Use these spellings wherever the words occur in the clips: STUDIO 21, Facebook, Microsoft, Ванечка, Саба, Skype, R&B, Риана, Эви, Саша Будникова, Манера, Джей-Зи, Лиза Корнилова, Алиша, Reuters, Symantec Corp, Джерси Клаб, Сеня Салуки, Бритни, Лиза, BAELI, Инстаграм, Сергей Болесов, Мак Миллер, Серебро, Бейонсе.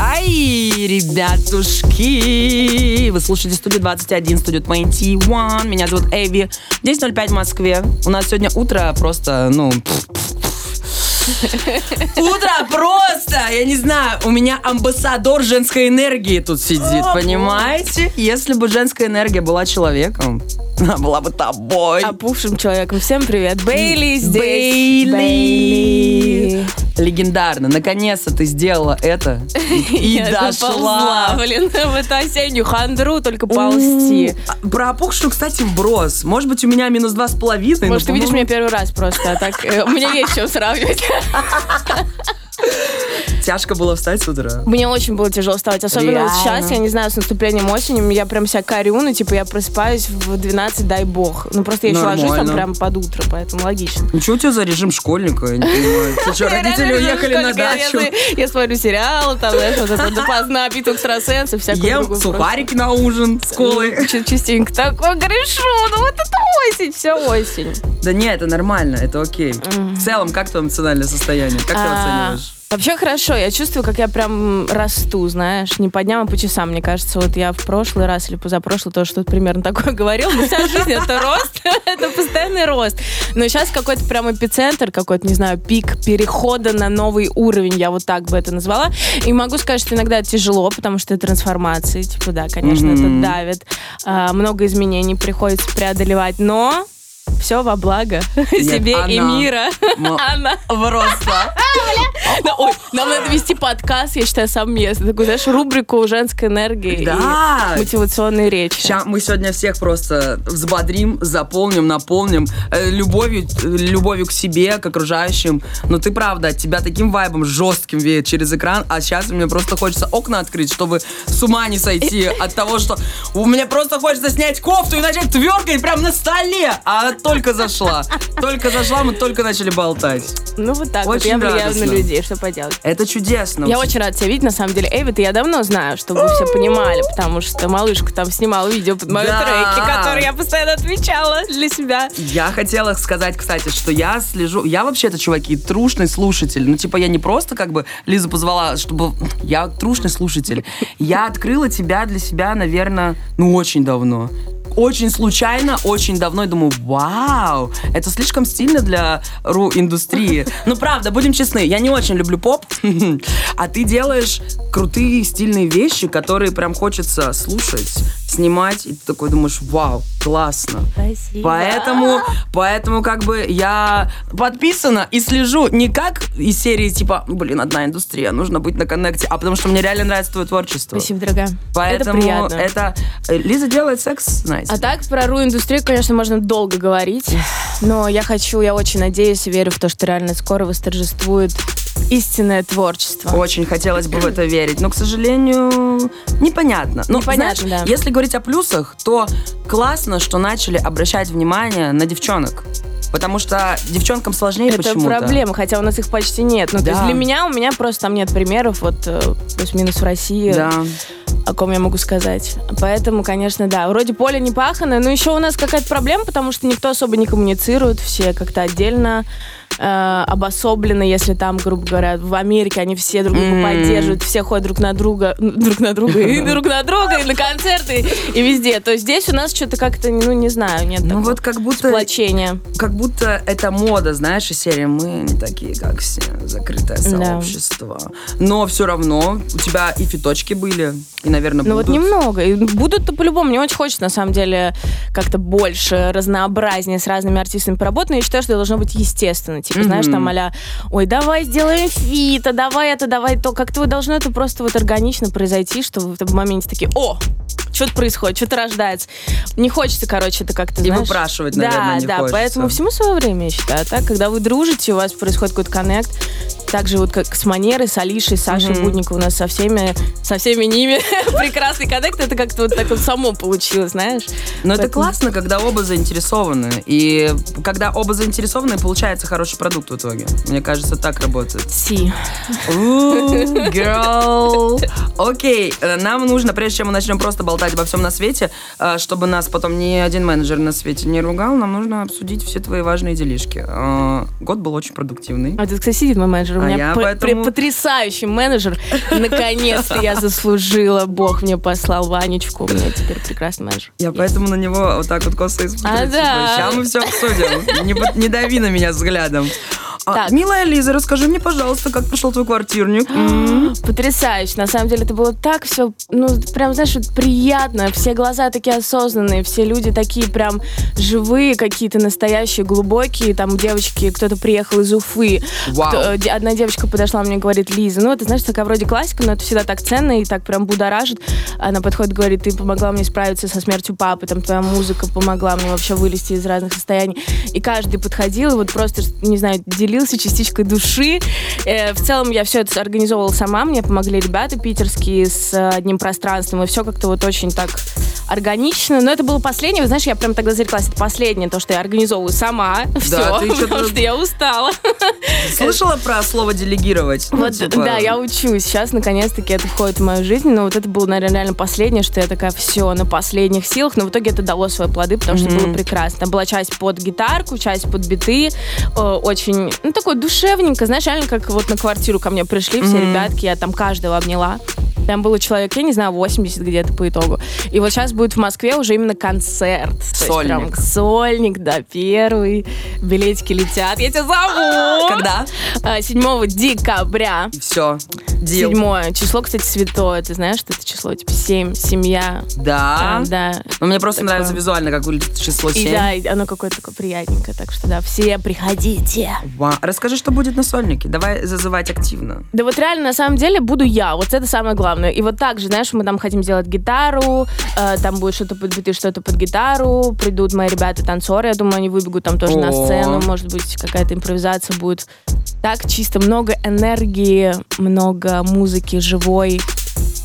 Ай, ребятушки! Вы слушаете Studio 21, Studio 21. Меня зовут Эви. 10:05 в Москве. У нас сегодня утро просто, Утро просто, я не знаю, у меня амбассадор женской энергии тут сидит, понимаете? Если бы женская энергия была человеком, она была бы тобой. Опухшим человеком. Всем привет. Бейли здесь. Бейли. Легендарно. Наконец-то ты сделала это. И дошла. Я заползла, блин, в эту осеннюю хандру только ползти. Про опухшую, кстати, вброс. Может быть, у меня минус 2,5. Может, ты видишь меня первый раз просто, а так у меня есть с чем сравнивать. Тяжко было встать с утра? Мне очень было тяжело вставать. Особенно реально. Вот сейчас, я не знаю, с наступлением осени, я прям себя корю, я просыпаюсь в 12, дай бог. Просто я еще ложусь там прям под утро, поэтому логично. Ну, что у тебя за режим школьника? Я не понимаю. Ты что, родители уехали на дачу? Я смотрю сериалы, там, знаешь, вот это допоздна, битва экстрасенсов, всякое другое. Ем сухарики на ужин с колой. Частенько такое грешу, вот это осень, вся осень. Да нет, это нормально, это окей. В целом, как твое эмоциональное состояние? Как ты оцениваешь? Вообще хорошо, я чувствую, как я прям расту, знаешь, не по дням, а по часам, мне кажется, вот я в прошлый раз или позапрошлый тоже что-то примерно такое говорил, но вся жизнь — это рост, это постоянный рост, но сейчас какой-то прям эпицентр, какой-то, не знаю, пик перехода на новый уровень, я вот так бы это назвала, и могу сказать, что иногда это тяжело, потому что это трансформации, да, конечно, это давит, много изменений приходится преодолевать, но... Все во благо себе и мира. Она. Просто. Нам надо вести подкаст, я считаю, совместно. Такую, знаешь, рубрику женской энергии и мотивационной речи. Мы сегодня всех просто взбодрим, заполним, наполним любовью к себе, к окружающим. Но ты правда, от тебя таким вайбом жестким веет через экран, а сейчас мне просто хочется окна открыть, чтобы с ума не сойти от того, что мне просто хочется снять кофту и начать тверкать прямо на столе. А Только зашла, мы только начали болтать. Вот так очень вот, я влияю на людей, что поделать. Это чудесно. Я очень рада тебя видеть, на самом деле. Эви, я давно знаю, чтобы вы все понимали, потому что малышка там снимала видео под мои треки, которые я постоянно отвечала для себя. Я хотела сказать, кстати, что я слежу... Я вообще-то, чуваки, трушный слушатель. Я не просто Лиза позвала, чтобы... Я трушный слушатель. Я открыла тебя для себя, наверное, очень давно. Очень случайно, очень давно, я думаю, вау, это слишком стильно для ру-индустрии. Правда, будем честны, я не очень люблю поп, а ты делаешь крутые стильные вещи, которые прям хочется слушать, снимать, и ты такой думаешь, вау, классно. Спасибо. Поэтому я подписана и слежу не как из серии одна индустрия, нужно быть на коннекте, а потому что мне реально нравится твое творчество. Спасибо, дорогая. Поэтому это приятно. Лиза делает секс, знаете. А так про ру-индустрию, конечно, можно долго говорить, но я очень надеюсь и верю в то, что реально скоро восторжествует истинное творчество. Очень хотелось бы в это верить, но, к сожалению, непонятно. Непонятно, знаешь, да. Если говорить о плюсах, то классно, что начали обращать внимание на девчонок. Потому что девчонкам сложнее это почему-то. Это проблема, хотя у нас их почти нет. Да. То есть для меня, у меня просто там нет примеров, плюс-минус в России. Да. О ком я могу сказать. Поэтому, конечно, да, вроде поле не паханое, но еще у нас какая-то проблема, потому что никто особо не коммуницирует, все как-то отдельно обособлены, если там, грубо говоря, в Америке они все друг друга поддерживают, все ходят друг на друга, и на концерты, и везде. То есть здесь у нас что-то как-то, не знаю, нет такого сплочения. Как будто это мода, знаешь, из серии «Мы не такие, как все, закрытое сообщество». Но все равно у тебя и фиточки были, и, наверное, будут. Немного. И будут-то по-любому. Мне очень хочется, на самом деле, как-то больше, разнообразнее с разными артистами поработать, но я считаю, что это должно быть естественно. Знаешь, там а-ля, ой, давай сделаем фит, а давай это, давай то. Как-то должно это просто органично произойти, что в моменте такие, что-то происходит, что-то рождается. Не хочется, это как-то, знаешь... И выпрашивать, наверное, не хочется. Да, поэтому всему свое время, я считаю. Так, когда вы дружите, у вас происходит какой-то коннект. Так же, как с Манерой, с Алишей, с Сашей Будниковой, у нас со всеми ними прекрасный коннект. Это как-то так само получилось, знаешь. Но это классно, когда оба заинтересованы. И когда оба заинтересованы, получается хороший продукт в итоге. Мне кажется, так работает. Girl. Окей, нам нужно, прежде чем мы начнем просто болтать болтать обо всем на свете, чтобы нас потом ни один менеджер на свете не ругал, нам нужно обсудить все твои важные делишки. Год был очень продуктивный. А ты, кстати, сидит мой менеджер. У меня потрясающий менеджер. Наконец-то я заслужила. Бог мне послал Ванечку. У меня теперь прекрасный менеджер. Я поэтому на него вот так вот косо и смотрю. Сейчас мы все обсудим. Не дави на меня взглядом. Милая Лиза, расскажи мне, пожалуйста, как прошел твой квартирник? Потрясающе. На самом деле это было так все, ну, прям, знаешь, приятно. Все глаза такие осознанные, все люди такие прям живые какие-то, настоящие, глубокие. Там девочки, кто-то приехал из Уфы. Одна девочка подошла мне и говорит: Лиза, ну, это, знаешь, такая вроде классика, но это всегда так ценно и так прям будоражит. Она подходит и говорит: ты помогла мне справиться со смертью папы, там твоя музыка помогла мне вообще вылезти из разных состояний. И каждый подходил и вот просто, не знаю, делился частичкой души. В целом я все это организовывала сама, мне помогли ребята питерские с одним пространством, и все как-то вот очень так органично. Но это было последнее, вы знаешь, я прям тогда зареклась, это последнее, то, что я организовываю сама, да, все, потому что я устала. Слышала про слово делегировать? Вот, ну, типа... Да, я учусь, сейчас наконец-таки это входит в мою жизнь, но вот это было, наверное, реально последнее, что я такая, все, на последних силах, но в итоге это дало свои плоды, потому что было прекрасно. Там была часть под гитарку, часть под биты, очень, ну, такое душевненько, знаешь, реально, как вот на квартиру ко мне пришли все ребятки, я там каждого обняла. Там было человек, я не знаю, 80 где-то по итогу. И вот сейчас будет в Москве уже именно концерт. Сольник. Прям сольник, да, первый. Билетики летят. Я тебя зову! Когда? 7 декабря. И все. 7-е. Число, кстати, святое. Ты знаешь, что это число? Типа 7, семья. Да. Да. Но мне просто такое... нравится визуально, как выглядит число 7. И да, оно какое-то такое приятненькое. Так что да, все приходите. Расскажи, что будет на сольнике. Давай зазывать активно. Да вот реально, на самом деле, буду я. Вот это самое главное. И вот так же, знаешь, мы там хотим сделать гитару, там будет что-то под биты, что-то под гитару, придут мои ребята-танцоры, я думаю, они выбегут там тоже на сцену, может быть, какая-то импровизация будет. Так чисто много энергии, много музыки живой,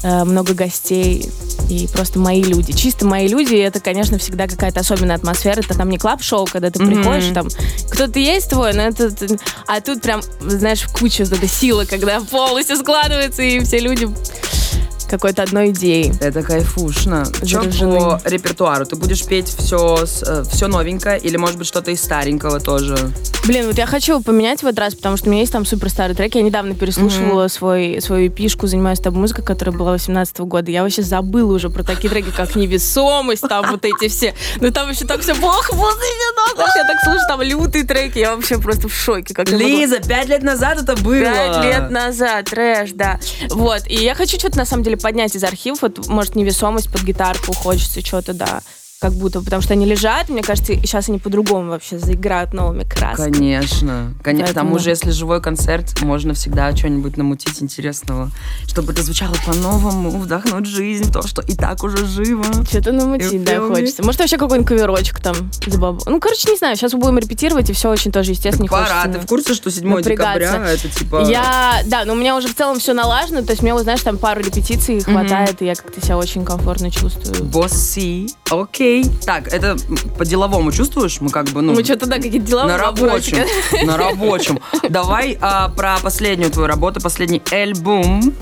много гостей и просто мои люди. Чисто мои люди, и это, конечно, всегда какая-то особенная атмосфера. Это там не клаб-шоу, когда ты приходишь, там кто-то есть твой, но это... А тут прям, знаешь, куча вот этой силы, когда полностью складывается, и все люди... какой-то одной идеей. Это кайфушно. Что по репертуару? Ты будешь петь все новенькое или, может быть, что-то из старенького тоже? Блин, вот я хочу его поменять в этот раз, потому что у меня есть там супер старый трек. Я недавно переслушивала свою пишку «Занимаюсь тобой» музыкой, которая была 18-го года. Я вообще забыла уже про такие треки, как «Невесомость», там вот эти все. Ну там еще так все плохо было заведено. Я так слушаю, там лютые треки. Я вообще просто в шоке. Лиза, 5 лет назад это было. 5 лет назад, трэш, да. Вот, и я хочу что-то, на самом деле, поднять из архивов, вот, может, «Невесомость» под гитарку, хочется что-то, да, как будто, потому что они лежат, мне кажется, сейчас они по-другому вообще заиграют новыми красками. Конечно. К тому же, если живой концерт, можно всегда что-нибудь намутить интересного, чтобы это звучало по-новому, вдохнуть жизнь, то, что и так уже живо. Что-то намутить, да, хочется. Может, вообще какой-нибудь каверочек там забабахать. Ну, короче, не знаю, сейчас мы будем репетировать, и все очень тоже, естественно, так не хочется. Пора, ты в курсе, что 7 декабря, это типа... Да, но у меня уже в целом все налажено, то есть мне, знаешь, там пару репетиций хватает, и я как-то себя очень комфортно чувствую. Босси, окей. Так, это по-деловому чувствуешь? Мы как бы, ну... Мы что-то, да, какие-то деловые. На рабочем. Давай про последнюю твою работу, последний альбом.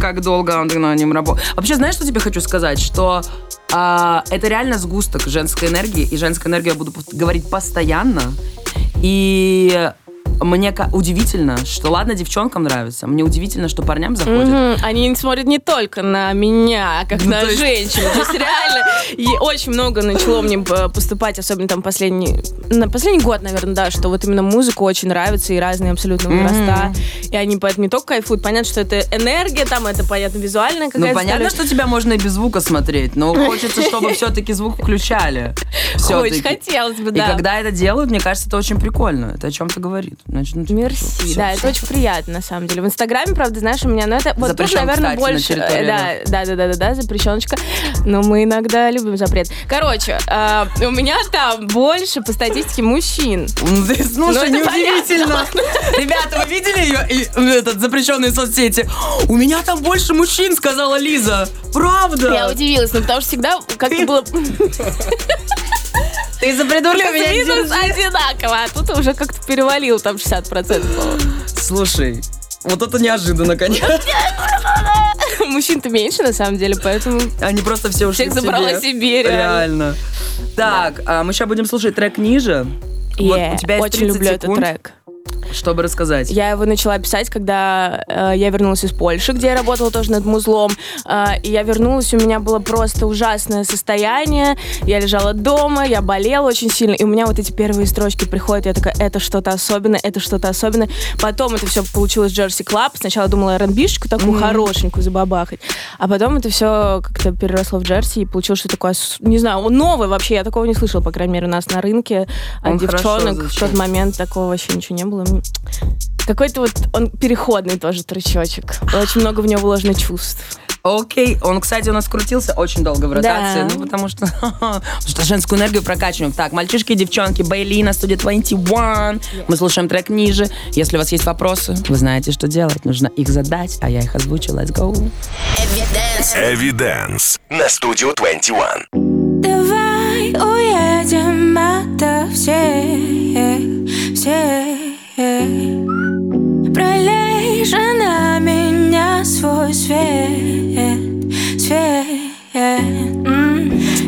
Как долго ты на нем работал? Вообще, знаешь, что тебе хочу сказать? Что это реально сгусток женской энергии. И женская энергия, я буду говорить постоянно. И... Мне удивительно, что, ладно, девчонкам нравится, мне удивительно, что парням заходит. Они смотрят не только на меня, как на женщину. То есть реально, и очень много начало мне поступать, особенно там последний год, наверное, да, что вот именно музыку очень нравится, и разные абсолютно возраста. И они поэтому не только кайфуют. Понятно, что это энергия, там это, понятно, визуальная какая-то. Ну, понятно, что тебя можно и без звука смотреть, но хочется, чтобы все-таки звук включали. Очень хотелось бы, да. И когда это делают, мне кажется, это очень прикольно. Это о чем-то говорит. Значит, мерси. Все, да, все, это все. Очень приятно, на самом деле. В Инстаграме, правда, знаешь, у меня... Ну, это, вот запрещен, тут, наверное, кстати, больше... Да, запрещеночка. Но мы иногда любим запрет. Короче, у меня там больше, по статистике, мужчин. Ну, что неудивительно. Ребята, вы видели ее, этот, запрещенные соцсети? У меня там больше мужчин, сказала Лиза. Правда. Я удивилась, но потому что всегда как-то было... Ты за придурки у меня бизнес одинаково, а тут уже как-то перевалил, там 60%. Слушай, вот это неожиданно, конечно. Мужчин-то меньше, на самом деле, поэтому... Они просто все ушли. Всех забрала себе, реально. Так, мы сейчас будем слушать трек ниже. Вот у тебя есть 30 секунд. Очень люблю этот трек. Чтобы рассказать. Я его начала писать, когда я вернулась из Польши, где я работала тоже над музлом. И я вернулась, у меня было просто ужасное состояние. Я лежала дома, я болела очень сильно. И у меня вот эти первые строчки приходят. Я такая, это что-то особенное, это что-то особенное. Потом это все получилось Джерси Клаб. Сначала думала R&B-шечку такую хорошенькую забабахать. А потом это все как-то переросло в Джерси. И получилось что-то такое, не знаю, он новый вообще. Я такого не слышала, по крайней мере, у нас на рынке. А девчонок в тот момент такого вообще ничего не было. Какой-то вот он переходный тоже трючочек. Очень много в него вложено чувств. Окей. Он, кстати, у нас крутился очень долго в ротации. Да. Ну, потому что женскую энергию прокачиваем. Так, мальчишки и девчонки, BAELI на STUDIO 21. Мы слушаем трек ниже. Если у вас есть вопросы, вы знаете, что делать. Нужно их задать, а я их озвучу. Let's go. Эвиденс на STUDIO 21. Давай уедем от всех. Пролей же на меня свой свет.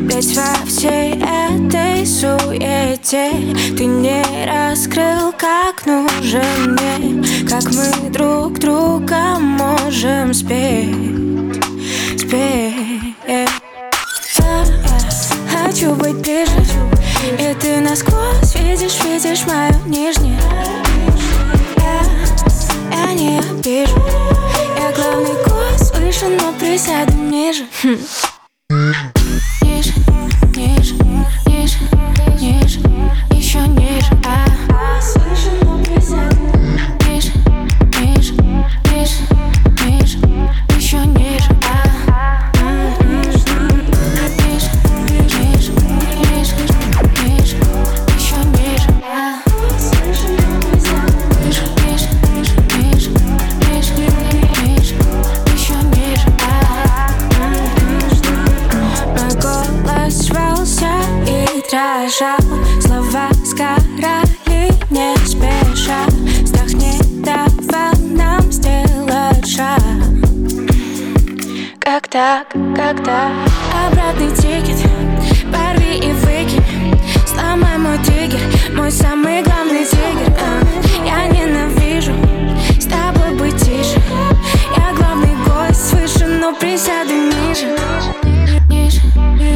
Ведь во всей этой суете ты не раскрыл, как нужен мне, как мы друг друга можем спеть. Я хочу быть ближе, и ты насквозь видишь мою нижнюю. Я не обижу. Я главный гость, выше, но присяду ниже. Ниже, ниже, ниже, ниже, еще ниже. Выше, но присяду ниже. Ниже, ниже, ниже, ниже, еще ниже. Дрожал, слова сгорали, не спеша. Страх не давал нам сделать шаг. Как так, как так? Обратный тикет, порви и выкинь. Сломай мой триггер, мой самый главный триггер. Я ненавижу с тобой быть тише. Я главный гость, свыше, но присяду ниже. Ниже,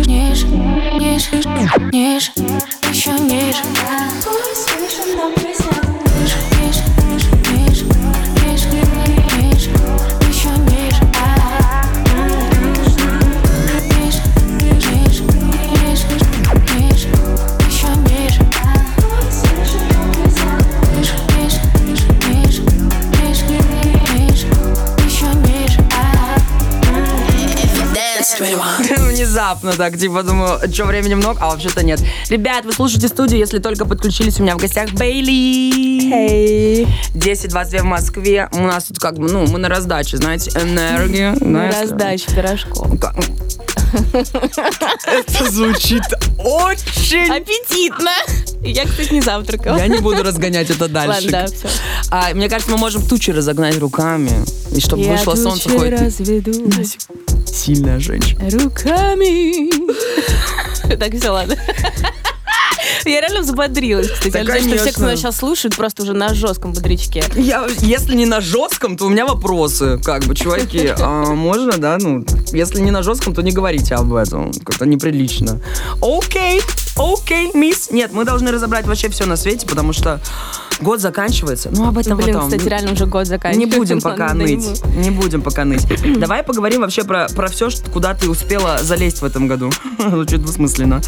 ниже, ниже, ниже, еще ниже. Внезапно так, типа, думаю, что, времени много? А вообще-то нет. Ребят, вы слушаете студию, если только подключились. У меня в гостях BAELI. Hey. 10:22 в Москве. У нас тут как бы, мы на раздаче, знаете, энергию. На раздаче пирожков. Это звучит очень аппетитно. Я, кстати, не завтракала. Я не буду разгонять это дальше. Ладно, да, все. Мне кажется, мы можем тучи разогнать руками. И чтобы я вышло солнце хоть... Я разведу. Сильная женщина. Руками. Так, все, ладно. Я реально взбодрилась, кстати. Да, я надеюсь, что все, кто нас сейчас слушает, просто уже на жестком бодрячке. Если не на жестком, то у меня вопросы. Как бы, чуваки, можно, да? Если не на жестком, то не говорите об этом. Как-то неприлично. Окей, мисс. Нет, мы должны разобрать вообще все на свете, потому что год заканчивается. Ну, об этом потом. Кстати, реально уже год заканчивается. Не будем пока ныть. Давай поговорим вообще про все, куда ты успела залезть в этом году. Звучит двусмысленно.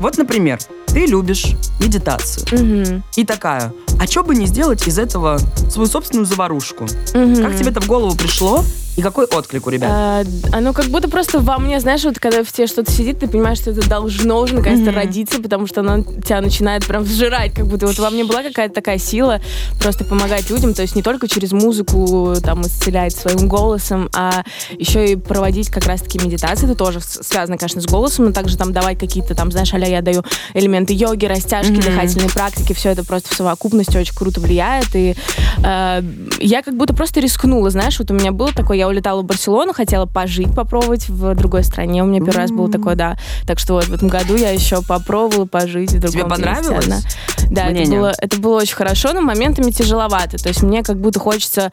Вот, например, ты любишь медитацию. И такая, а что бы не сделать из этого свою собственную заварушку? Как тебе это в голову пришло? И какой отклик у ребят? Оно как будто просто во мне, знаешь, вот когда в тебе что-то сидит, ты понимаешь, что это должно уже наконец-то родиться, потому что оно тебя начинает прям сжирать, как будто вот во мне была какая-то такая сила просто помогать людям, то есть не только через музыку там исцелять своим голосом, а еще и проводить как раз-таки медитации. Это тоже связано, конечно, с голосом, но также там давать какие-то там, знаешь, а-ля я даю элементы йоги, растяжки, дыхательные практики, все это просто в совокупности очень круто влияет, и я как будто просто рискнула, знаешь, вот у меня было такое, я я улетала в Барселону, хотела пожить, попробовать в другой стране. У меня первый раз было такое, да. Так что вот в этом году я еще попробовала пожить в другом месте. Тебе понравилось? Да, это было очень хорошо, но моментами тяжеловато. То есть мне как будто хочется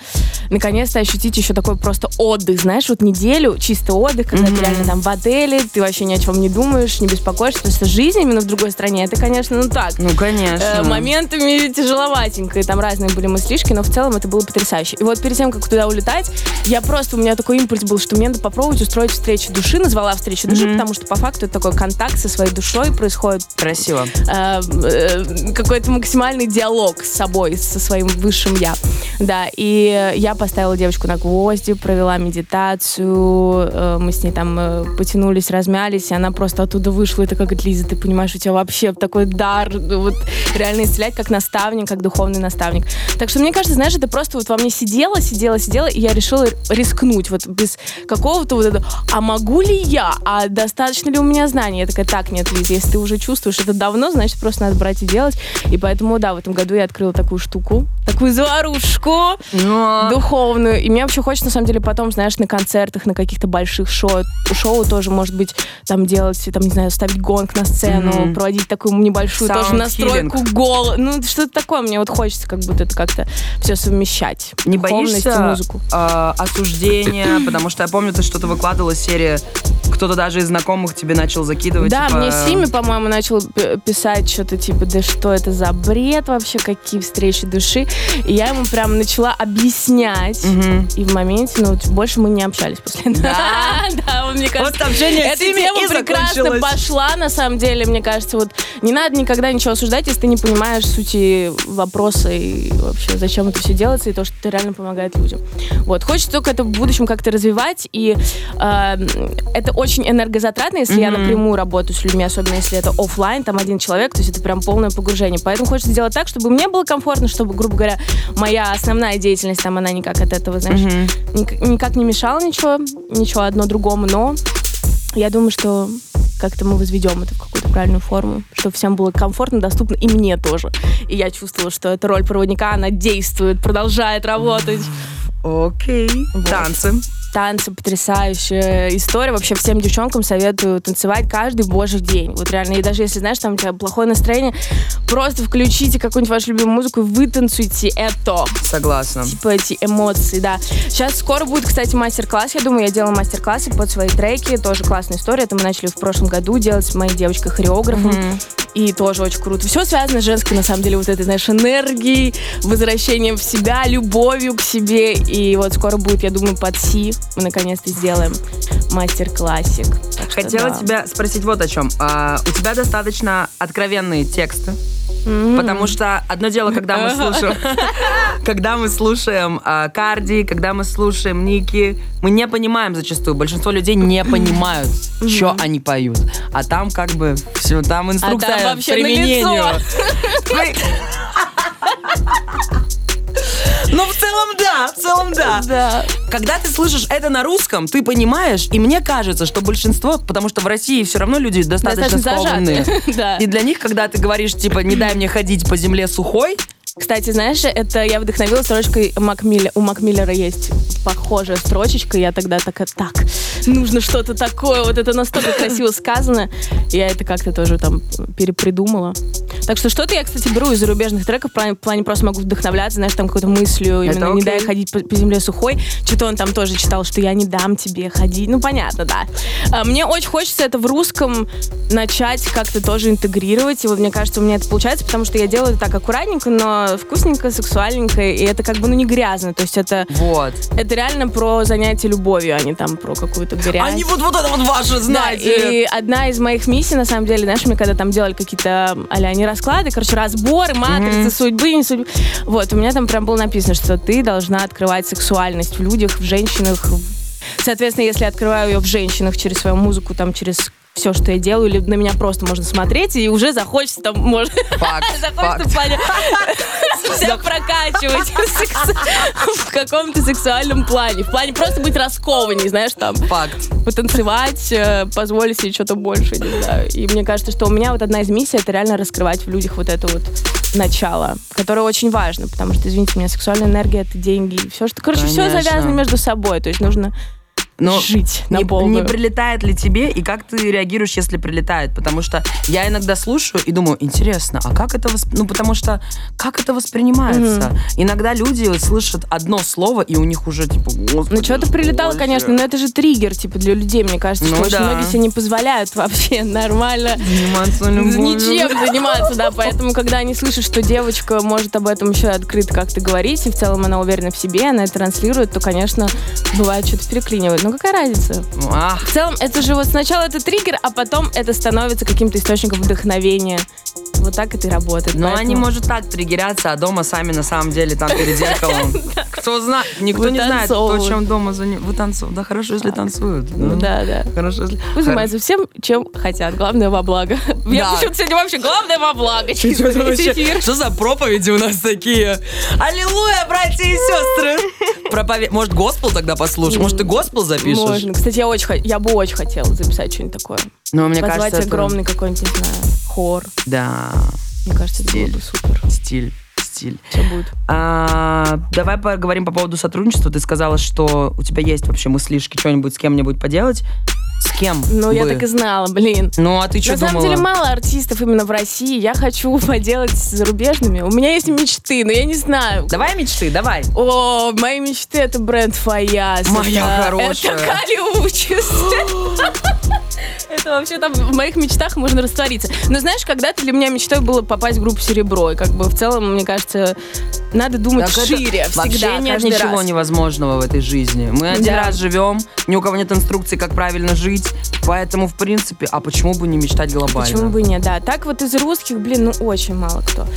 наконец-то ощутить еще такой просто отдых, знаешь, вот неделю, чисто отдых, когда ты реально там в отеле, ты вообще ни о чем не думаешь, не беспокоишься, потому что жизнь именно в другой стране, это, конечно, ну так. Ну, конечно. Моментами тяжеловатенько, и там разные были мыслишки, но в целом это было потрясающе. И вот перед тем, как туда улетать, я просто, у меня такой импульс был, что мне надо попробовать устроить встречу души, назвала встречу души, потому что по факту это такой контакт со своей душой происходит. Красиво. Какой-то максимальный диалог с собой, со своим высшим я. Да, и я поставила девочку на гвозди, провела медитацию, мы с ней там потянулись, размялись, и она просто оттуда вышла, и такая говорит: Лиза, ты понимаешь, у тебя вообще такой дар, вот реально исцелять как наставник, как духовный наставник. Так что мне кажется, знаешь, это просто вот во мне сидело, и я решила рискнуть, вот без какого-то вот этого, а могу ли я, а достаточно ли у меня знаний? Я такая: так, нет, Лиза, если ты уже чувствуешь это давно, значит, просто надо брать и делать. И поэтому, да, в этом году я открыла такую штуку, такую заварушку духовную. И мне вообще хочется, на самом деле, потом, знаешь, на концертах, на каких-то больших шоу тоже, может быть, там делать, там, не знаю, ставить гонг на сцену, проводить такую небольшую Sound тоже настройку голос. Ну, что-то такое мне вот хочется, как будто это как-то все совмещать. Не боишься музыку? Осуждения? Потому что я помню, ты что-то выкладывала из серии, кто-то даже из знакомых тебе начал закидывать. Да, типа... мне Сими, по-моему, начал писать что-то типа: да что это за бред вообще, какие встречи души. И я ему прям начала объяснять. И в моменте, ну, больше мы не общались после этого. Да, мне кажется, вот общение с Сими и закончилось. Эта тема прекрасно пошла, на самом деле, мне кажется, вот не надо никогда ничего осуждать, если ты не понимаешь сути вопроса и вообще зачем это все делается, и то, что это реально помогает людям. Вот, хочется только это в будущем как-то развивать, и это очень энергозатратно, если я напрямую работаю с людьми, особенно если это офлайн, там один человек, то есть это прям полное погружение. Поэтому хочется сделать так, чтобы мне было комфортно, чтобы, грубо говоря, моя основная деятельность, там, она никак от этого, знаешь, никак не мешала ничего одно другому, но я думаю, что как-то мы возведем это в какую-то правильную форму, чтобы всем было комфортно, доступно, и мне тоже. И я чувствовала, что эта роль проводника, она действует, продолжает работать. Окей. Вот. Танцы потрясающая история. Вообще всем девчонкам советую танцевать каждый божий день. Вот реально. И даже если, знаешь, там у тебя плохое настроение, просто включите какую-нибудь вашу любимую музыку и вы танцуете это. Согласна. Типа эти эмоции, да. Сейчас скоро будет, кстати, мастер-класс. Я думаю, я делала мастер-классы под свои треки. Тоже классная история. Это мы начали в прошлом году делать с моей девочкой-хореографом. И тоже очень круто. Все связано с женской, на самом деле, вот этой, знаешь, энергией, возвращением в себя, любовью к себе. И вот скоро будет, я думаю, под Си мы наконец-то сделаем мастер-классик. Хотела тебя спросить вот о чем. У тебя достаточно откровенные тексты, потому что одно дело, когда мы слушаем, Карди, когда мы слушаем Ники, мы не понимаем зачастую. Большинство людей не понимают, что они поют. А там как бы все, там инструкция по применению. Ну, в целом да. Да. Когда ты слышишь это на русском, ты понимаешь, и мне кажется, что большинство, потому что в России все равно люди достаточно скованные. Да. И для них, когда ты говоришь, типа, не дай мне ходить по земле сухой. Кстати, знаешь, это я вдохновилась строчкой Мак Миллера. У Мак Миллера есть похожая строчечка. Я тогда такая: так, нужно что-то такое. Вот это настолько красиво сказано. Я это как-то тоже там перепридумала. Так что что-то я, кстати, беру из зарубежных треков. В плане просто могу вдохновляться, знаешь, там какой-то мыслью. Именно не дай ходить по земле сухой. Что-то он там тоже читал, что я не дам тебе ходить. Ну, понятно, да. Мне очень хочется это в русском начать как-то тоже интегрировать. И вот мне кажется, у меня это получается, потому что я делаю это так аккуратненько, но вкусненько, сексуальненько, и это как бы, ну, не грязно, то есть это... Вот. Это реально про занятие любовью, а не там про какую-то грязь. Они вот это вот ваше, знаете. Да, и одна из моих миссий, на самом деле, знаешь, мне когда там делали какие-то, а-ля, не расклады, короче, разборы, матрицы, судьбы, не судьбы. Вот, у меня там прям было написано, что ты должна открывать сексуальность в людях, в женщинах. Соответственно, если я открываю ее в женщинах через свою музыку, там, через все, что я делаю, либо на меня просто можно смотреть, и уже захочется там, может, себя прокачивать в каком-то сексуальном плане. В плане просто быть раскованней, знаешь, там. Факт. Потанцевать, позволить себе что-то больше, не знаю. И мне кажется, что у меня вот одна из миссий — это реально раскрывать в людях вот это вот начало, которое очень важно, потому что, извините меня, сексуальная энергия — это деньги. Все, что, короче, все завязано между собой, то есть нужно... Но жить на полную. Не прилетает ли тебе, и как ты реагируешь, если прилетает? Потому что я иногда слушаю и думаю, интересно, а как это воспринимается? Mm-hmm. Иногда люди слышат одно слово, и у них уже типа... Ну, что-то прилетало, конечно, но это же триггер типа для людей, мне кажется, что очень многие себе не позволяют вообще нормально заниматься любовью. Ничем заниматься, да. Поэтому, когда они слышат, что девочка может об этом еще открыто как-то говорить, и в целом она уверена в себе, она это транслирует, то, конечно, бывает, что-то переклинивает. Ну, какая разница? В целом, это же вот сначала это триггер, а потом это становится каким-то источником вдохновения. Вот так это и работает. Но они, может, так триггерятся, а дома сами на самом деле там перед зеркалом. Кто знает, никто не знает, кто чем дома занимается. Вытанцовывают. Да, хорошо, если танцуют. Да. Хорошо, если... Пусть занимаются всем, чем хотят. Главное, во благо. Я почему-то сегодня вообще главное во благо. Что за проповеди у нас такие? Аллилуйя, братья и сестры! Может, госпел тогда послушаешь? Может, ты госпел запишешь? Можно. Кстати, я бы очень хотела записать что-нибудь такое. Но мне позвать кажется, огромный это... какой-нибудь, не знаю, хор. Да. Мне кажется, стиль. Это было бы супер. Стиль. Все будет. Давай поговорим по поводу сотрудничества. Ты сказала, что у тебя есть вообще мыслишки что-нибудь с кем-нибудь поделать. С кем? Ну, я так и знала, блин. Ну, а ты что думала? На самом деле, мало артистов именно в России. Я хочу поделать с зарубежными. У меня есть мечты, но я не знаю. Давай мечты, давай. О, мои мечты — это бренд Фаяс. Моя хорошая. Это Калиучис. Это вообще там в моих мечтах можно раствориться. Но знаешь, когда-то для меня мечтой было попасть в группу «Серебро». И как бы в целом, мне кажется, надо думать шире всегда. Вообще нет ничего невозможного в этой жизни. Мы один раз живем, ни у кого нет инструкции, как правильно жить. Поэтому, в принципе, а почему бы не мечтать глобально? Почему бы нет, да. Так вот из русских, блин, ну очень мало кто.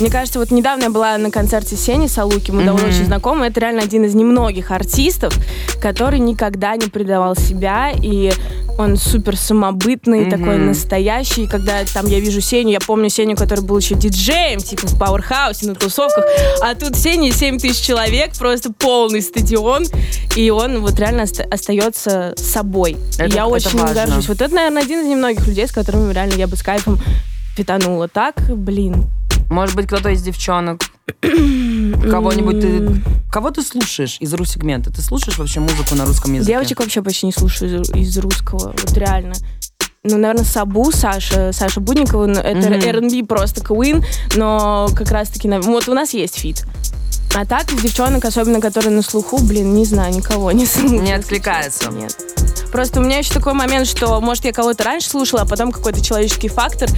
Мне кажется, вот недавно я была на концерте Сени Салуки, мы давно очень знакомы. Это реально один из немногих артистов, который никогда не предавал себя, и он супер самобытный, такой настоящий. И когда там я вижу Сеню, я помню Сеню, который был еще диджеем, типа в Пауэрхаусе, на тусовках. А тут Сеня и 7 тысяч человек, просто полный стадион. И он вот реально остается собой. Это, и я очень горжусь. Вот это, наверное, один из немногих людей, с которыми реально я бы с кайфом фитанула. Так, блин. Может быть, кто-то из девчонок. Кого-нибудь ты... Кого ты слушаешь из ру-сегмента? Ты слушаешь вообще музыку на русском языке? Девочек вообще почти не слушаю из русского. Вот реально. Ну, наверное, Сабу, Саша Будникова. Это R&B просто queen. Но как раз-таки... Вот у нас есть фит. А так, девчонок, особенно которые на слуху, блин, не знаю, никого не слушаю. Не откликается? Нет. Просто у меня еще такой момент, что, может, я кого-то раньше слушала, а потом какой-то человеческий фактор,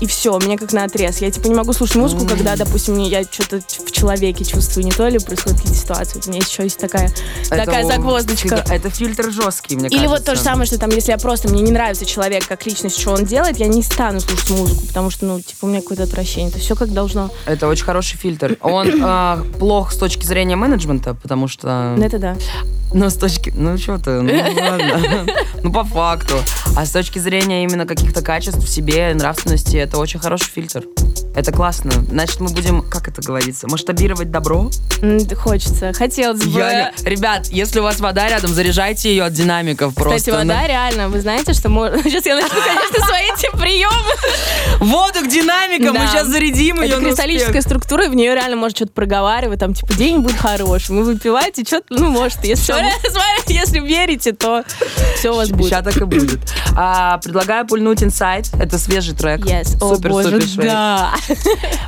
и все, мне как на отрез. Я, типа, не могу слушать музыку, когда, допустим, я что-то в человеке чувствую не то, или происходят какие-то ситуации. У меня еще есть такая загвоздочка. Это фильтр жесткий, мне кажется. Или вот то же самое, что там, если я просто, мне не нравится человек как личность, что он делает, я не стану слушать музыку, потому что, ну, типа, у меня какое-то отвращение. Это все как должно. Это очень хороший фильтр. Он плох с точки зрения менеджмента, потому что... Это да. Но с точки... Ну, что ты? Ну, ладно. Ну, по факту. А с точки зрения именно каких-то качеств в себе, нравственности, это очень хороший фильтр. Это классно. Значит, мы будем, как это говорится, масштабировать добро? Хочется. Хотелось бы. Ребят, если у вас вода рядом, заряжайте ее от динамиков просто. Кстати, вода реально. Вы знаете, что можно... Сейчас я начну, конечно, свои эти приемы. Воду к динамикам. Да. Мы сейчас зарядим ее. Это кристаллическая структура, и в нее реально можно что-то проговаривать. Там, типа, день будет хороший. Вы выпиваете, что-то... Ну, может, если... Если верите, то все у вас будет. Сейчас так и будет. Предлагаю пульнуть инсайт. Это свежий трек. Yes. Супер-супер швей. Да.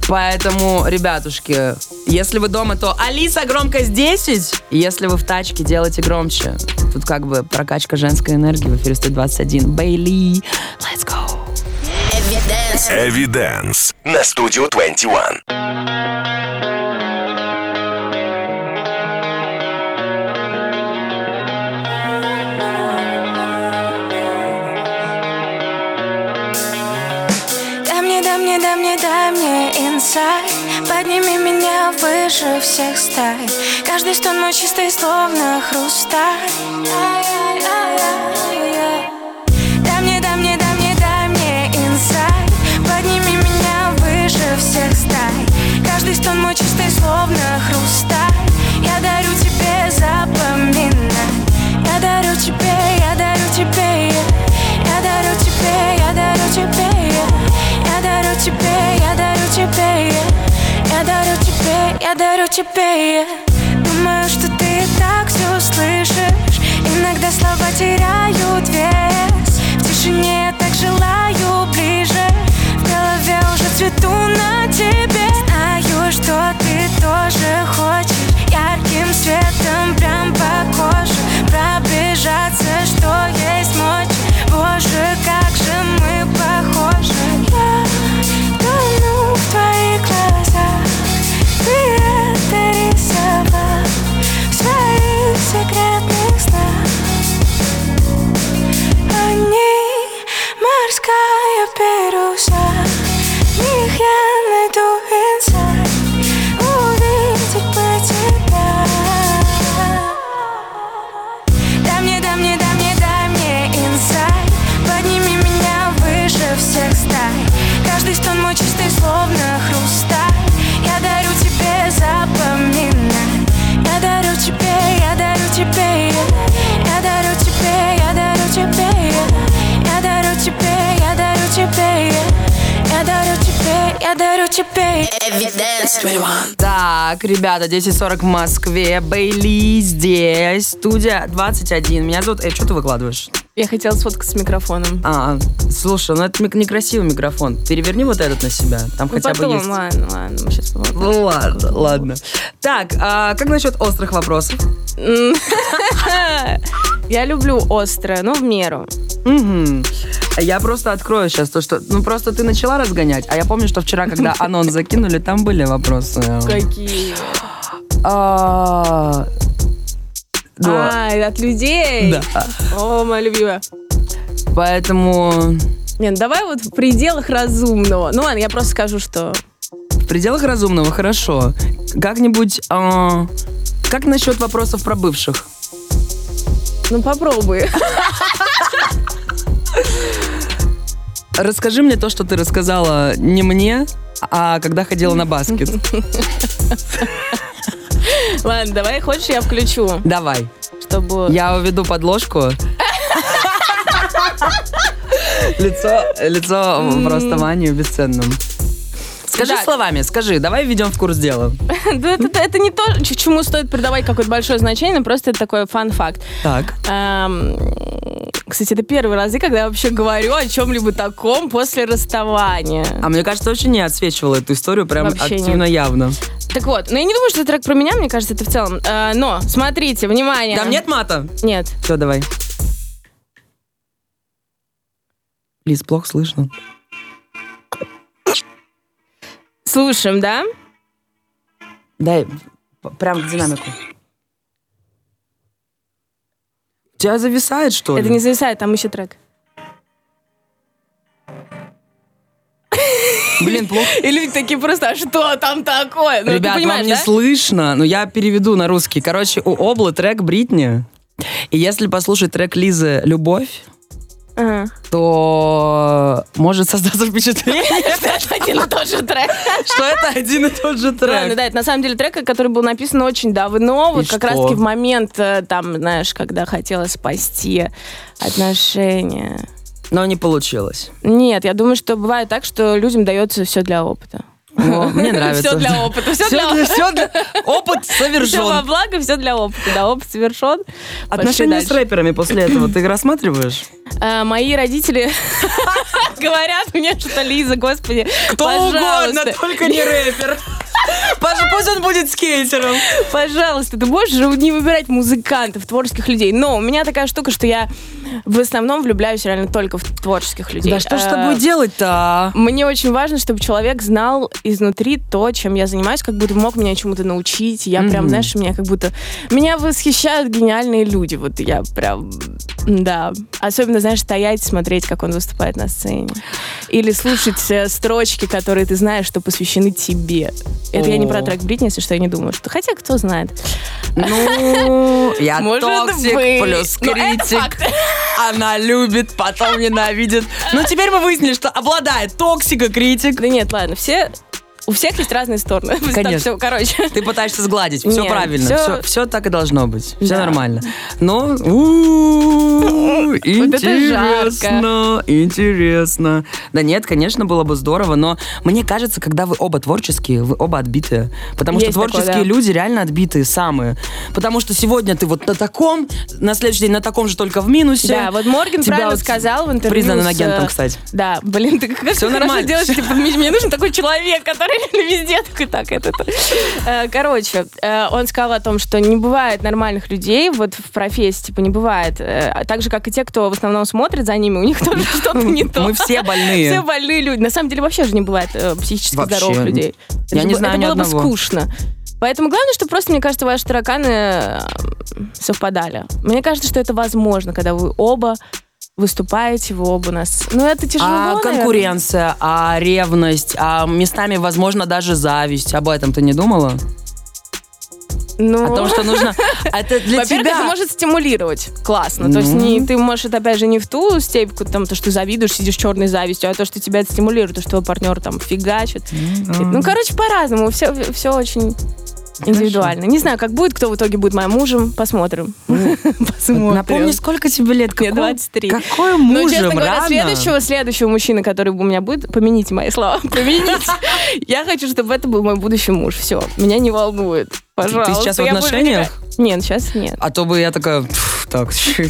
Поэтому, ребятушки, если вы дома, то Алиса, громкость 10. Если вы в тачке, делайте громче. Тут как бы прокачка женской энергии в эфире 121. BAELI. Let's go. Evidence. На Studio 21. Дай мне инсайт, подними меня выше всех стай. Каждый стон мой чистый, словно хрусталь. Дай мне, дай мне, дай мне словно хрусталь. Я дарю тебе запоминай. Я дарю тебе, я дарю тебе. Я дарю тебе, я дарю тебе. Я дарю тебе, я дарю тебе. Я дарю тебе, я дарю тебе. Думаю, что ты так все слышишь. Иногда слова теряют вес. В тишине я так желаю ближе. В голове уже цвету на тебе. Знаю, что ты тоже хочешь. Ярким светом прям по коже пробежаться, что есть мочи. Боже, как же мы похожи. Я тону в твоих глазах. Ты это рисовал в своих секретных снах. Они морская бирюза. В них я найду инсайт. Увидеть бы тебя. Дай мне, дай мне, дай мне, дай мне инсайт. Подними меня выше всех стай. Каждый стон мой чистый, словно хрусталь. Я дарю тебе запоминай. Я дарю тебе, я дарю тебе. Я дарю тебе, я дарю тебе. Я дарю тебе, я дарю тебе. Я дарю тебе, я дарю тебе. Эвиденс 21. Так, ребята, 10:40 в Москве. Бейли здесь. Студия 21. Меня зовут... Эй, что ты выкладываешь? Я хотела сфоткаться с микрофоном. Слушай, ну это некрасивый микрофон. Переверни вот этот на себя. Там ну, хотя потом, бы есть... Ладно, мы сейчас... Ладно. Так, а как насчет острых вопросов? Я люблю острое, но в меру. Я просто открою сейчас то, что... Ну, просто ты начала разгонять, а я помню, что вчера, когда анонс закинули, там были вопросы. Какие? От людей? Да. О, моя любимая. Поэтому... Нет, давай вот в пределах разумного. Ну ладно, я просто скажу, что... В пределах разумного, хорошо. Как-нибудь... Как насчет вопросов про бывших? Ну, попробуй. Расскажи мне то, что ты рассказала не мне, а когда ходила на баскет. Ладно, давай, хочешь, я включу? Давай. Чтобы... Я уведу подложку. Лицо просто Ваню бесценным. Скажи словами, скажи, давай введем в курс дела. Это не то, чему стоит придавать какое-то большое значение, но просто это такой фан-факт. Так. Кстати, это первый раз, когда я вообще говорю о чем-либо таком после расставания. А мне кажется, очень не отсвечивала эту историю прям активно явно. Так вот, но я не думаю, что это трек про меня, мне кажется, это в целом. Но, смотрите, внимание. Там нет мата? Нет. Все, давай. Лиз, плохо слышно. Слушаем, да? Дай, прям к динамику. Тебя зависает, что ли? Это не зависает, там еще трек. Блин, плохо. И люди такие просто, а что там такое? Ну, ребят, вам не слышно, но я переведу на русский. Короче, у Облы трек «Бритни». И если послушать трек Лизы «Любовь», то может создаться впечатление, что это один и тот же трек. Ладно, да, это на самом деле трек, который был написан очень давно, вот как раз-таки в момент, там, знаешь, когда хотела спасти отношения. Но не получилось. Нет, я думаю, что бывает так, что людям дается все для опыта. О, мне нравится. Все для опыта. Опыт совершен. Все во благо, все для опыта. Да, опыт совершен. Отношения с рэперами после этого ты рассматриваешь? Мои родители говорят мне, что Лиза, господи, кто угодно, только не рэпер. Пусть он будет скейтером. Пожалуйста, ты можешь же не выбирать музыкантов, творческих людей. Но у меня такая штука, что я в основном влюбляюсь реально только в творческих людей. Да что ж с тобой делать-то? Мне очень важно, чтобы человек знал изнутри то, чем я занимаюсь, как будто мог меня чему-то научить. Я прям, знаешь, меня как будто... Меня восхищают гениальные люди. Вот я прям... Да. Особенно, знаешь, стоять, смотреть, как он выступает на сцене. Или слушать строчки, которые ты знаешь, что посвящены тебе. Это я не про трек Бритни, если что, я не думаю, что... Хотя, кто знает. Ну, я токсик плюс критик. Она любит, потом ненавидит. Но теперь мы выяснили, что обладает токсик и критик. Да нет, ладно, все... у всех есть разные стороны. Конечно. Все, короче. Ты пытаешься сгладить. Все правильно. Все так и должно быть. Все нормально. Но интересно. Интересно. Да нет, конечно, было бы здорово, но мне кажется, когда вы оба творческие, вы оба отбитые. Потому что творческие люди реально отбитые самые. Потому что сегодня ты вот на таком, на следующий день на таком же, только в минусе. Да, вот Морген правильно сказал в интервью. Признан агентом, кстати. Да, блин, ты как все нормально делаешь. Типа, мне нужен такой человек, который везде такой, так, это. Короче, он сказал о том, что не бывает нормальных людей, вот в профессии, типа, не бывает. Так же, как и те, кто в основном смотрит за ними, у них тоже что-то не то. Мы все больные. Все больные люди. На самом деле, вообще же не бывает психически здоровых людей. Я не знаю ни одного. Это было бы скучно. Поэтому главное, что просто, мне кажется, ваши тараканы совпадали. Мне кажется, что это возможно, когда вы оба выступаете, вы оба нас... Ну, это тяжело, конкуренция, ревность, местами, возможно, даже зависть. Об этом ты не думала? Ну... О том, что нужно... Это для тебя... Во-первых, это может стимулировать. Классно. То есть ты можешь, это, опять же, не в ту степку, там, то, что ты завидуешь, сидишь черной завистью, а то, что тебя это стимулирует, то, что твой партнер там фигачит. Ну, короче, по-разному. Все очень... Индивидуально. Хорошо. Не знаю, как будет, кто в итоге будет моим мужем. Посмотрим. Посмотрим. Напомни, сколько тебе лет? Мне 23. Какой мужем? Ну, честно говоря, следующего мужчины, который у меня будет, помяните мои слова. Помяните. Я хочу, чтобы это был мой будущий муж. Все. Меня не волнует. Пожалуйста. Ты сейчас в отношениях? Нет, сейчас нет. А то бы я такая... Так. Мне,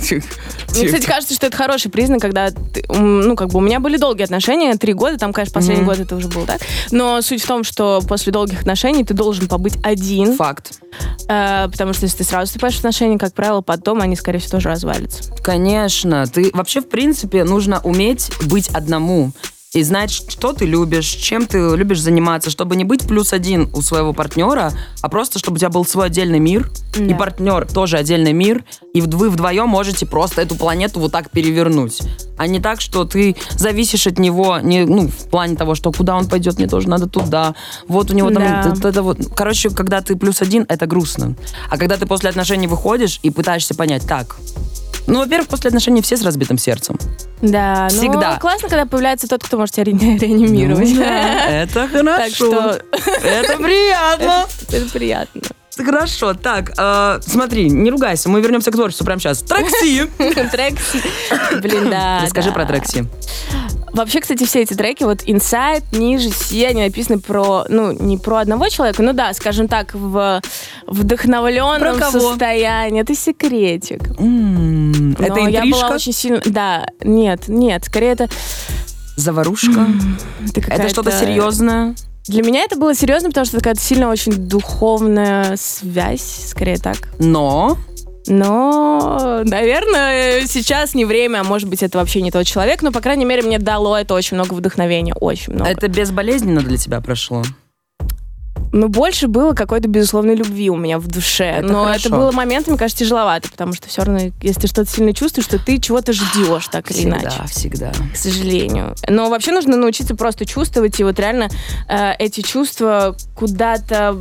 кстати, кажется, что это хороший признак, когда... Ну, как бы у меня были долгие отношения, 3 года, там, конечно, последний год это уже было, так? Но суть в том, что после долгих отношений ты должен побыть один. Факт. Потому что если ты сразу вступаешь в отношения, как правило, потом они, скорее всего, тоже развалятся. Конечно. Ты вообще, в принципе, нужно уметь быть одному. И знать, что ты любишь, чем ты любишь заниматься, чтобы не быть плюс один у своего партнера, а просто, чтобы у тебя был свой отдельный мир, и партнер тоже отдельный мир, и вы вдвоем можете просто эту планету вот так перевернуть. А не так, что ты зависишь от него, в плане того, что куда он пойдет, мне тоже надо туда, вот у него там... Да. Это вот. Короче, когда ты плюс один, это грустно. А когда ты после отношений выходишь и пытаешься понять, так... Ну, во-первых, после отношений все с разбитым сердцем. Да, всегда. Ну, классно, когда появляется тот, кто может тебя реанимировать. Это хорошо. Это приятно. Это приятно. Хорошо, так, смотри, не ругайся, мы вернемся к творчеству прямо сейчас. Трекси. Блин, да. Расскажи про Трекси. Вообще, кстати, все эти треки, вот Inside, ниже, все, они написаны про, не про одного человека, но да, скажем так, в вдохновленном состоянии. Это секретик. Это интрижка? Я была очень сильно... Да, нет, скорее это... Заварушка? Это что-то серьезное? Для меня это было серьезно, потому что такая сильно очень духовная связь, скорее так. Но, наверное, сейчас не время, а может быть, это вообще не тот человек, но, по крайней мере, мне дало это очень много вдохновения, очень много. Это безболезненно для тебя прошло? Ну, больше было какой-то безусловной любви у меня в душе. Это было моментами, кажется, тяжеловато, потому что все равно, если ты что-то сильно чувствуешь, то ты чего-то ждешь так или иначе. Всегда. К сожалению. Но вообще нужно научиться просто чувствовать, и вот реально эти чувства куда-то,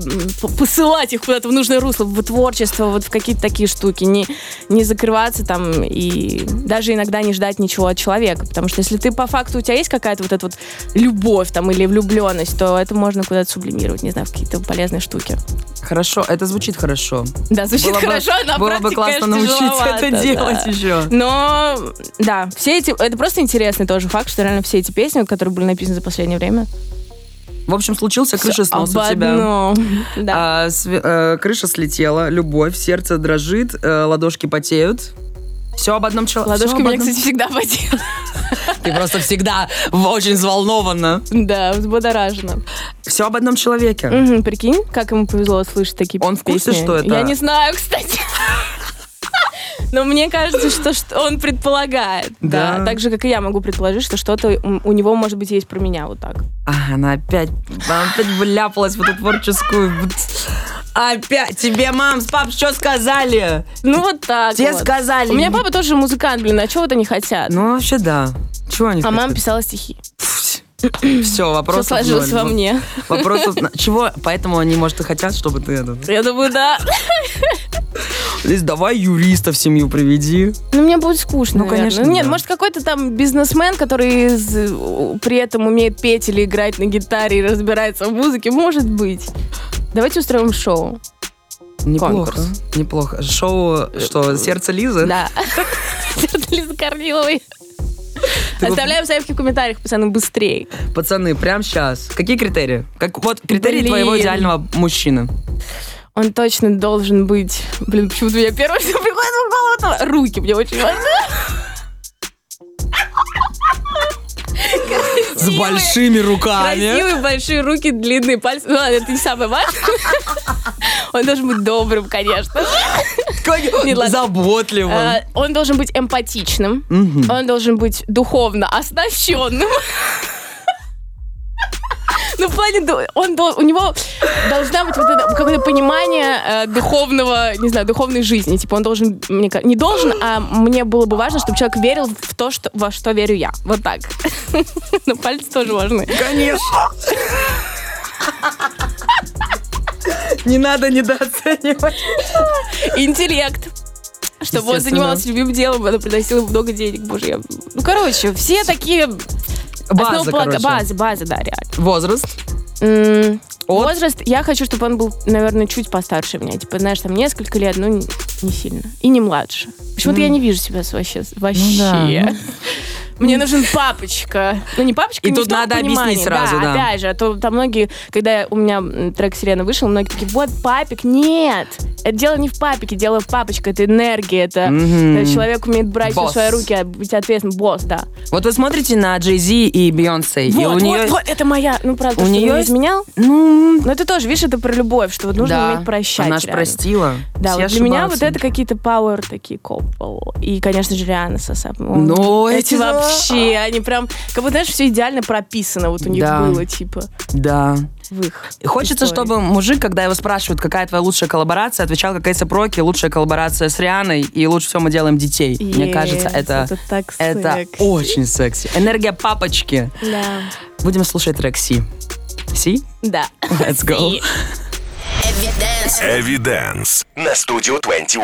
посылать их куда-то в нужное русло, в творчество, вот в какие-то такие штуки. Не закрываться там и даже иногда не ждать ничего от человека, потому что если ты по факту, у тебя есть какая-то вот эта вот любовь там или влюбленность, то это можно куда-то сублимировать, не знаю, в какие-то полезные штуки. Хорошо, это звучит хорошо. Да, звучит хорошо, но было бы классно научиться это делать еще. Но, да, это просто интересный тоже факт, что реально все эти песни, которые были написаны за последнее время. В общем, случился крышеснос у тебя. Крыша слетела, любовь, сердце дрожит, ладошки потеют. Все об одном человеке. Ладошки у меня, кстати, всегда потеют. Ты просто всегда очень взволнована. Да, взбудоражена. Все об одном человеке. Прикинь, как ему повезло услышать такие песни. Он в курсе, что это? Я не знаю, кстати. Но мне кажется, что он предполагает. Да. Так же, как и я могу предположить, что что-то у него, может быть, есть про меня вот так. Она опять вляпалась в эту творческую... Опять тебе, мам, с пап, что сказали? Ну вот так. Тебе вот сказали. У меня папа тоже музыкант, блин, а чего вот они хотят? Ну вообще да. Чего они хотят? А мама писала стихи. Все, вопрос. Все сложилось во мне. Вопросов. Чего? Поэтому они, может, и хотят, чтобы ты это... Я думаю, да. Лиз, давай юриста в семью приведи. Ну, мне будет скучно. Ну, конечно. Нет, да. Может, какой-то там бизнесмен, который при этом умеет петь или играть на гитаре и разбирается в музыке. Может быть. Давайте устроим шоу. Неплохо. Конкурс. Неплохо. Шоу, что, «Сердце Лизы»? Да. «Сердце Лизы» Корниловой. Оставляем заявки в комментариях, пацаны, быстрее. Пацаны, прямо сейчас. Какие критерии? Вот критерии твоего идеального мужчины. Он точно должен быть... Блин, почему-то у меня первое, что приходит в голову, то руки мне очень важны. С большими руками. Красивые большие руки, длинные пальцы. Ну ладно, это не самое важное. Он должен быть добрым, конечно. Заботливым. Он должен быть эмпатичным. Угу. Он должен быть духовно оснащенным. Ну, в плане, у него должна быть вот это, какое-то понимание духовного, не знаю, духовной жизни. Типа он должен, не должен, а мне было бы важно, чтобы человек верил в то, во что верю я. Вот так. Но пальцы тоже важны. Конечно. Не надо недооценивать. Интеллект. Чтобы он занимался любимым делом, она приносила много денег. Боже, я... Ну, короче, все такие... База, да, реально. Возраст? Возраст, я хочу, чтобы он был, наверное, чуть постарше меня. Типа, знаешь, там несколько лет, но не сильно. И не младше. Почему-то я не вижу себя вообще. Ну, да. Мне нужен папочка. Ну, не папочка, и тут надо объяснить сразу, да. Опять же, а то там многие, когда у меня трек «Сирена» вышел, многие такие, вот папик. Нет, это дело не в папике, дело в папочке. Это энергия, это человек умеет брать все в свои руки, а быть ответственным. Босс, да. Вот вы смотрите на Джей-Зи и Бейонсе. Вот, это моя, ну, правда, у что нее изменял. Ну, но это тоже, видишь, это про любовь, что вот нужно уметь прощать. Она ж простила. Да, вот для меня вот это какие-то power такие, копл. И, конечно же, Риана со Сабой. Но эти вообще... Вообще, они прям, как будто, знаешь, все идеально прописано вот у них было, типа. Да. Хочется, чтобы мужик, когда его спрашивают, какая твоя лучшая коллаборация, отвечал, какая Сапроки, лучшая коллаборация с Рианой, и лучше всего мы делаем детей. Yes, мне кажется, это очень секси. Энергия папочки. Да. Будем слушать трек «Си». «Си»? Да. Let's go. Evidence на Studio 21.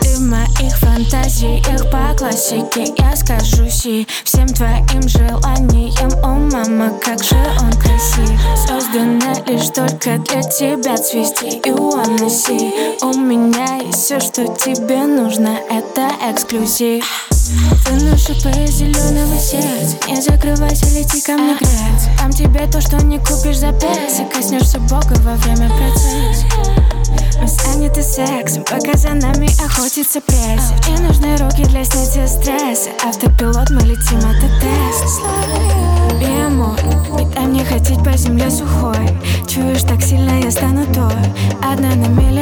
Ты в моих фантазиях по классике, я скажу «Си» всем твоим желаниям. О, мама, как же он красив. Создано лишь только для тебя цвести. И он на «Си». У меня есть все, что тебе нужно. Это эксклюзив. Выношу пыль зеленого сердца. Не закрывайся, лети ко мне греться. Там тебе то, что не купишь за песо. Коснешься Бога во время процесса. Мы заняты сексом, пока за нами охотится пресса. И нужны руки для снятия стресса. Автопилот, мы летим, это тест. Бимо, ведь дай мне хотеть по земле сухой. Чуешь, так сильно я стану той. Одна на миллион,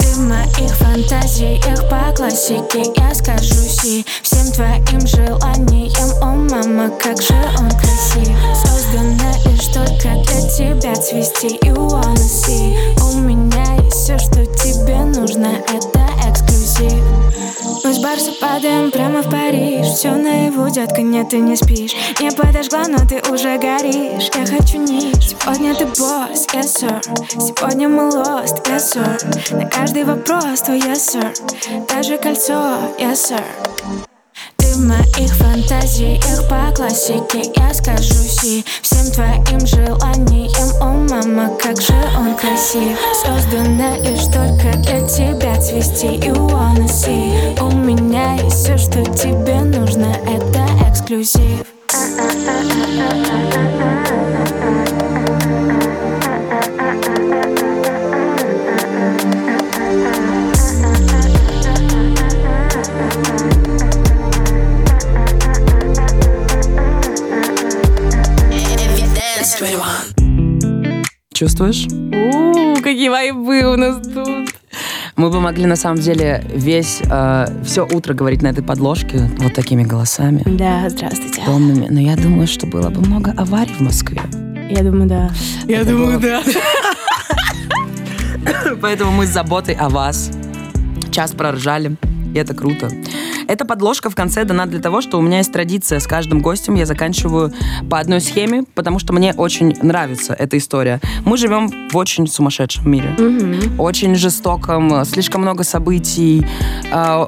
в моих фантазиях по классике, я скажу «Си» всем твоим желаниям. О, мама, как же он красив. Создано лишь только для тебя цвести. You wanna see. У меня есть все, что тебе нужно. Это эксклюзив. Мы с Барса падаем прямо в Париж. Все наяву, детка, нет, ты не спишь. Не подожгла, но ты уже горишь. Я хочу нить. Сегодня ты босс, yes sir. Сегодня мы lost, yes sir. На каждый вопрос твой yes sir. Даже кольцо, yes sir. Ты в моих фантазиях по классике, я скажу «Си» всем твоим желаниям. О, мама, как же он красив. Создано лишь только для тебя цвести. You wanna see. У меня есть все, что тебе нужно. Это эксклюзив. Чувствуешь? Какие вайбы у нас тут. Мы бы могли, на самом деле, все утро говорить на этой подложке вот такими голосами. Да, здравствуйте. Томными. Но я думаю, что было бы много аварий в Москве. Я думаю, да. Поэтому мы с заботой о вас час проржали, и это круто. Эта подложка в конце дана для того, что у меня есть традиция. С каждым гостем я заканчиваю по одной схеме, потому что мне очень нравится эта история. Мы живем в очень сумасшедшем мире. Угу. Очень жестоком, слишком много событий.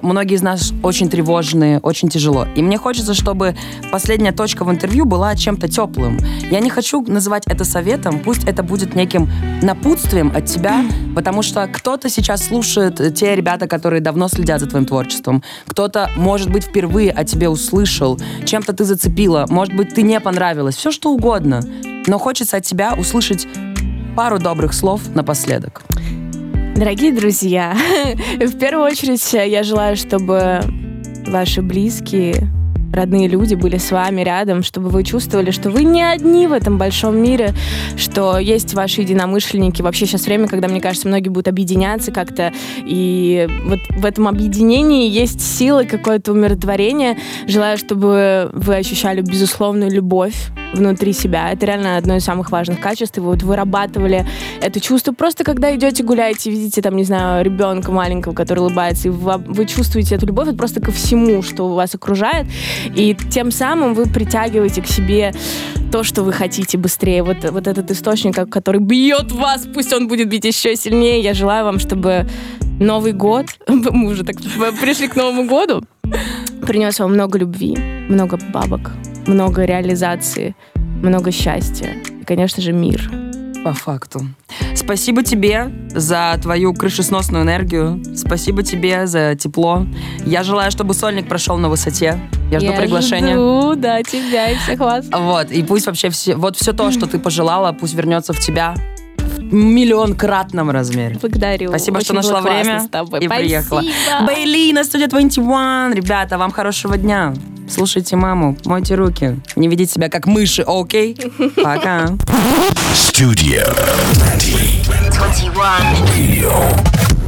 Многие из нас очень тревожные, очень тяжело. И мне хочется, чтобы последняя точка в интервью была чем-то теплым. Я не хочу называть это советом, пусть это будет неким напутствием от тебя, потому что кто-то сейчас слушает, те ребята, которые давно следят за твоим творчеством, кто-то, может быть, впервые о тебе услышал, чем-то ты зацепила, может быть, ты не понравилась, все что угодно, но хочется от тебя услышать пару добрых слов напоследок. Дорогие друзья, в первую очередь я желаю, чтобы ваши близкие, родные люди были с вами рядом, чтобы вы чувствовали, что вы не одни в этом большом мире, что есть ваши единомышленники. Вообще сейчас время, когда, мне кажется, многие будут объединяться как-то, и вот в этом объединении есть сила, какое-то умиротворение. Желаю, чтобы вы ощущали безусловную любовь внутри себя. Это реально одно из самых важных качеств. И вот вырабатывали это чувство. Просто когда идете, гуляете, видите там, не знаю, ребенка маленького, который улыбается, и вы чувствуете эту любовь, это просто ко всему, что вас окружает. И тем самым вы притягиваете к себе то, что вы хотите быстрее. Вот этот источник, который бьет вас, пусть он будет бить еще сильнее. Я желаю вам, чтобы Новый год, мы уже так пришли к Новому году, принес вам много любви, много бабок, много реализации, много счастья. И, конечно же, мир. По факту. Спасибо тебе за твою крышесносную энергию. Спасибо тебе за тепло. Я желаю, чтобы сольник прошел на высоте. Я жду приглашения. Да, тебя и всех вас. Вот, и пусть вообще все, вот все то, что ты пожелала, пусть вернется в тебя в миллионкратном размере. Благодарю. Спасибо, очень что нашла время с тобой. И спасибо. Приехала. BAELI на Studio 21. Ребята, вам хорошего дня. Слушайте маму, мойте руки. Не ведите себя как мыши, окей? Пока. Studio 21.